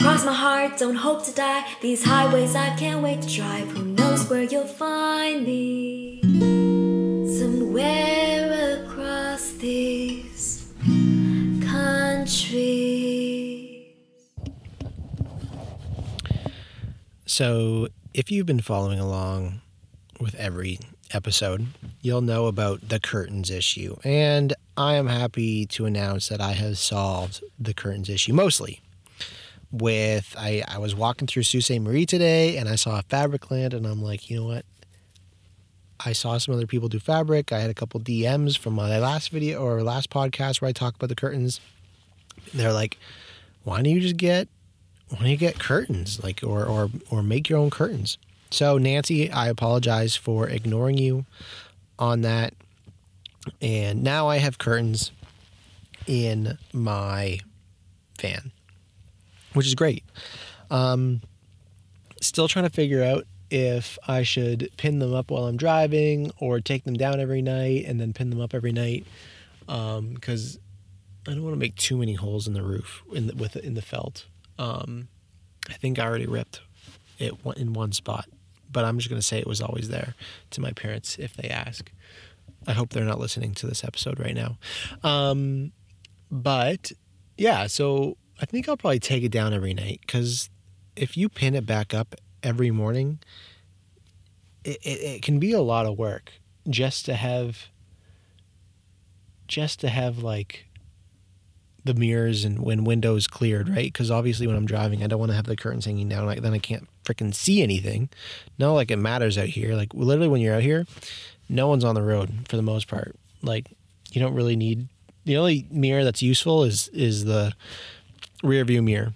Cross my heart, don't hope to die. These highways I can't wait to drive. Who knows where you'll find me? Somewhere across these countries. So, if you've been following along with every episode, you'll know about the curtains issue. And I am happy to announce that I have solved the curtains issue mostly. I was walking through Sault Ste. Marie today and I saw Fabricland and I'm like, you know what? I saw some other people do fabric. I had a couple DMs from my last video or last podcast where I talked about the curtains. They're like, why don't you get curtains? Like, or make your own curtains. So Nancy, I apologize for ignoring you on that. And now I have curtains in my van, which is great. Still trying to figure out if I should pin them up while I'm driving or take them down every night and then pin them up every night. Because I don't want to make too many holes in the roof in the felt. I think I already ripped it in one spot, but I'm just going to say it was always there to my parents if they ask. I hope they're not listening to this episode right now. But yeah, so I think I'll probably take it down every night, because if you pin it back up every morning, it can be a lot of work just to have like the mirrors and when windows cleared, right? Because obviously when I'm driving, I don't want to have the curtains hanging down. Like, then I can't freaking see anything. Not like it matters out here. Like, literally when you're out here, no one's on the road for the most part. Like, you don't really need... The only mirror that's useful is the rear view mirror.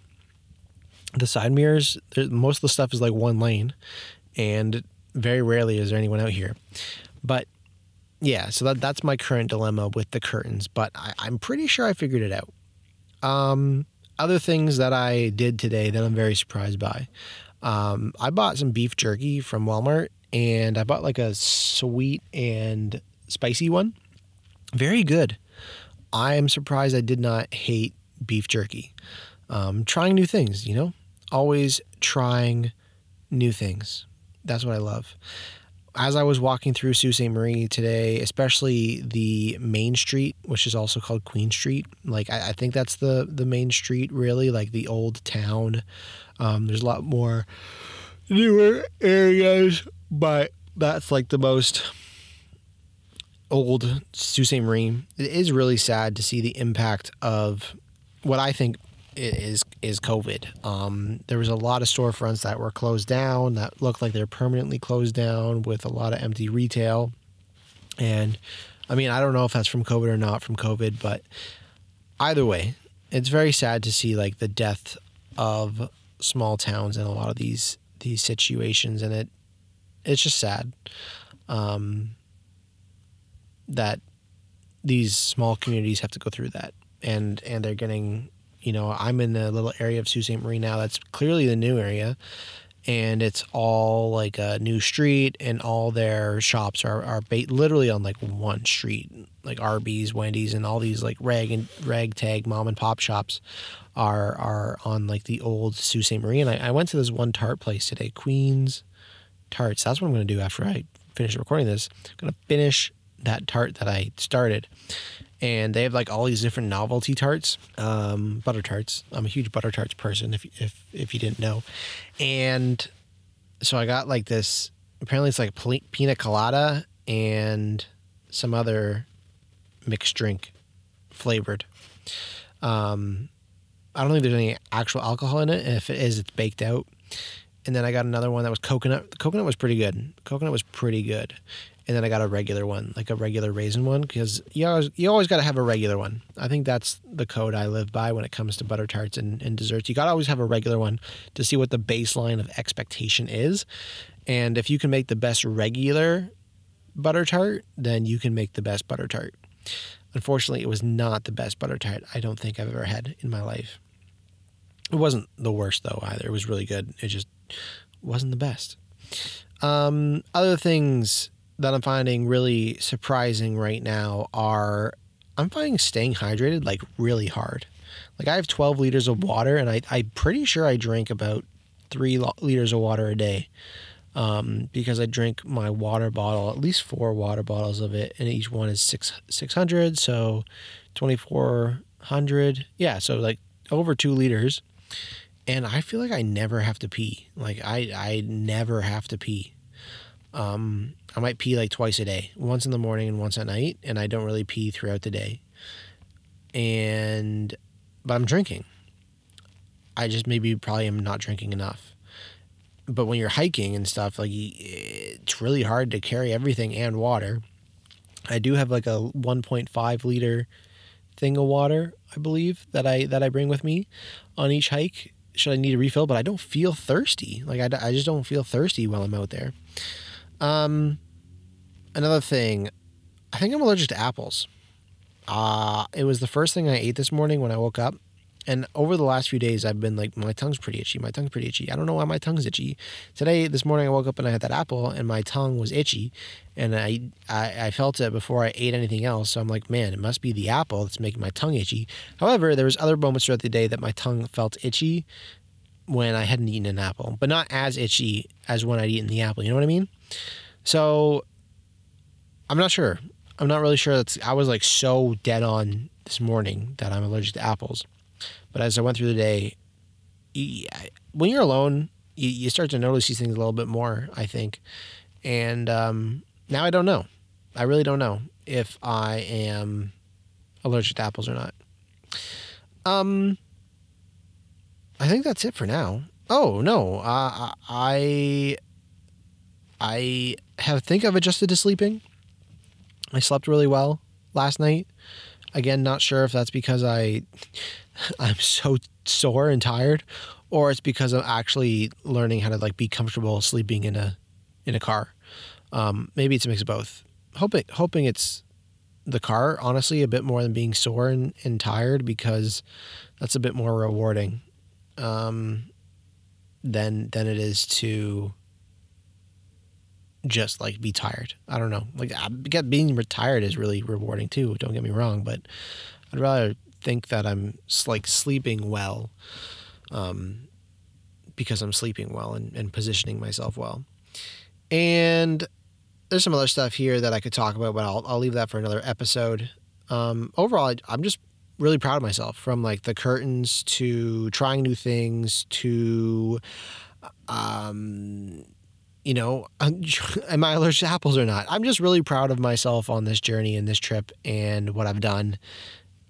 The side mirrors, most of the stuff is like one lane, and very rarely is there anyone out here. But yeah, so that's my current dilemma with the curtains, but I'm pretty sure I figured it out. Other things that I did today that I'm very surprised by. I bought some beef jerky from Walmart, and I bought like a sweet and spicy one. Very good. I am surprised I did not hate beef jerky. Trying new things, you know? Always trying new things. That's what I love. As I was walking through Sault Ste. Marie today, especially the main street, which is also called Queen Street, like I think that's the main street, really, like the old town. There's a lot more newer areas, but that's like the most old Sault Ste. Marie. It is really sad to see the impact of what I think is COVID. There was a lot of storefronts that were closed down, that looked like they're permanently closed down, with a lot of empty retail. And I mean, I don't know if that's from COVID or not from COVID, but either way, it's very sad to see like the death of small towns in a lot of these situations. And it's just sad that these small communities have to go through that. And they're getting... You know, I'm in the little area of Sault Ste. Marie now that's clearly the new area, and it's all like a new street, and all their shops are literally on like one street. Like Arby's, Wendy's, and all these like ragtag mom and pop shops are on like the old Sault Ste. Marie. And I went to this one tart place today, Queen's Tarts. That's what I'm going to do after I finish recording this. I'm going to finish that tart that I started. And they have like all these different novelty tarts, butter tarts. I'm a huge butter tarts person, if you didn't know. And so I got like this, apparently it's like pina colada and some other mixed drink flavored. I don't think there's any actual alcohol in it. And if it is, it's baked out. And then I got another one that was coconut. The coconut was pretty good. And then I got a regular one, like a regular raisin one, because you always got to have a regular one. I think that's the code I live by when it comes to butter tarts and desserts. You got to always have a regular one to see what the baseline of expectation is. And if you can make the best regular butter tart, then you can make the best butter tart. Unfortunately, it was not the best butter tart I don't think I've ever had in my life. It wasn't the worst, though, either. It was really good. It just wasn't the best. Other things that I'm finding really surprising right now are I'm finding staying hydrated like really hard. Like, I have 12 liters of water, and I'm pretty sure I drink about 3 liters of water a day, because I drink my water bottle, at least 4 water bottles of it, and each one is 600, so 2,400. Yeah, so like over 2 liters. And I feel like I never have to pee. Like, I never have to pee. I might pee like twice a day, once in the morning and once at night, and I don't really pee throughout the day. But I'm drinking. I just probably am not drinking enough. But when you're hiking and stuff, like, it's really hard to carry everything and water. I do have like a 1.5 liter thing of water, I believe, that I bring with me on each hike should I need a refill, but I don't feel thirsty. Like, I just don't feel thirsty while I'm out there. Another thing, I think I'm allergic to apples. It was the first thing I ate this morning when I woke up. And over the last few days, I've been like, my tongue's pretty itchy. My tongue's pretty itchy. I don't know why my tongue's itchy. This morning, I woke up and I had that apple and my tongue was itchy. And I felt it before I ate anything else. So I'm like, man, it must be the apple that's making my tongue itchy. However, there was other moments throughout the day that my tongue felt itchy when I hadn't eaten an apple. But not as itchy as when I'd eaten the apple. You know what I mean? So I'm not sure. I'm not really sure. I was like so dead on this morning that I'm allergic to apples. But as I went through the day, when you're alone, you start to notice these things a little bit more, I think. And now I don't know. I really don't know if I am allergic to apples or not. I think that's it for now. Oh, no. I have think I've adjusted to sleeping. I slept really well last night. Again, not sure if that's because I'm so sore and tired, or it's because I'm actually learning how to like be comfortable sleeping in a car. Maybe it's a mix of both. Hoping it's the car, honestly, a bit more than being sore and tired, because that's a bit more rewarding than it is to just like be tired. I don't know. Like, being retired is really rewarding too. Don't get me wrong, but I'd rather think that I'm like sleeping well, because I'm sleeping well and positioning myself well. And there's some other stuff here that I could talk about, but I'll leave that for another episode. Overall, I'm just really proud of myself, from like the curtains to trying new things to, you know, am I allergic to apples or not? I'm just really proud of myself on this journey and this trip and what I've done.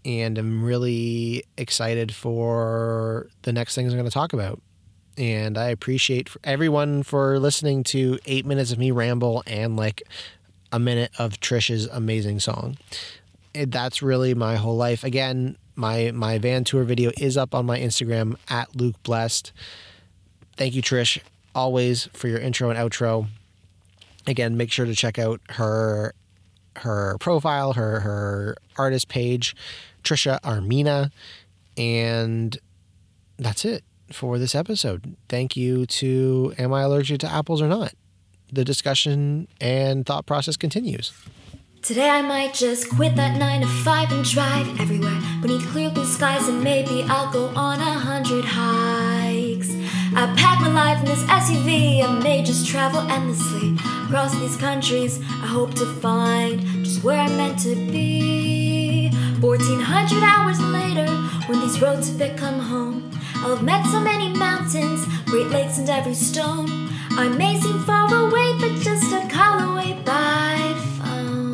And I'm really excited for the next things I'm going to talk about. And I appreciate everyone for listening to 8 minutes of me ramble and like a minute of Trish's amazing song. That's really my whole life. Again, my van tour video is up on my Instagram at Luke Blessed. Thank you, Trish, always, for your intro and outro. Again, make sure to check out her profile, her artist page, Trisha Armina. And that's it for this episode. Thank you to Am I Allergic to Apples or Not? The discussion and thought process continues. Today I might just quit that 9 to 5 and drive everywhere beneath clear blue skies, and maybe I'll go on 100 hikes. I pack my life in this SUV. I may just travel endlessly across these countries. I hope to find just where I'm meant to be. 1400 hours later, when these roads have become home, I'll have met so many mountains, great lakes, and every stone. I may seem far away, but just a call away by phone.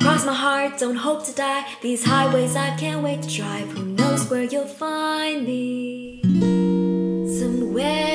Cross my heart, don't hope to die. These highways I can't wait to drive. Who knows where you'll find me? Somewhere.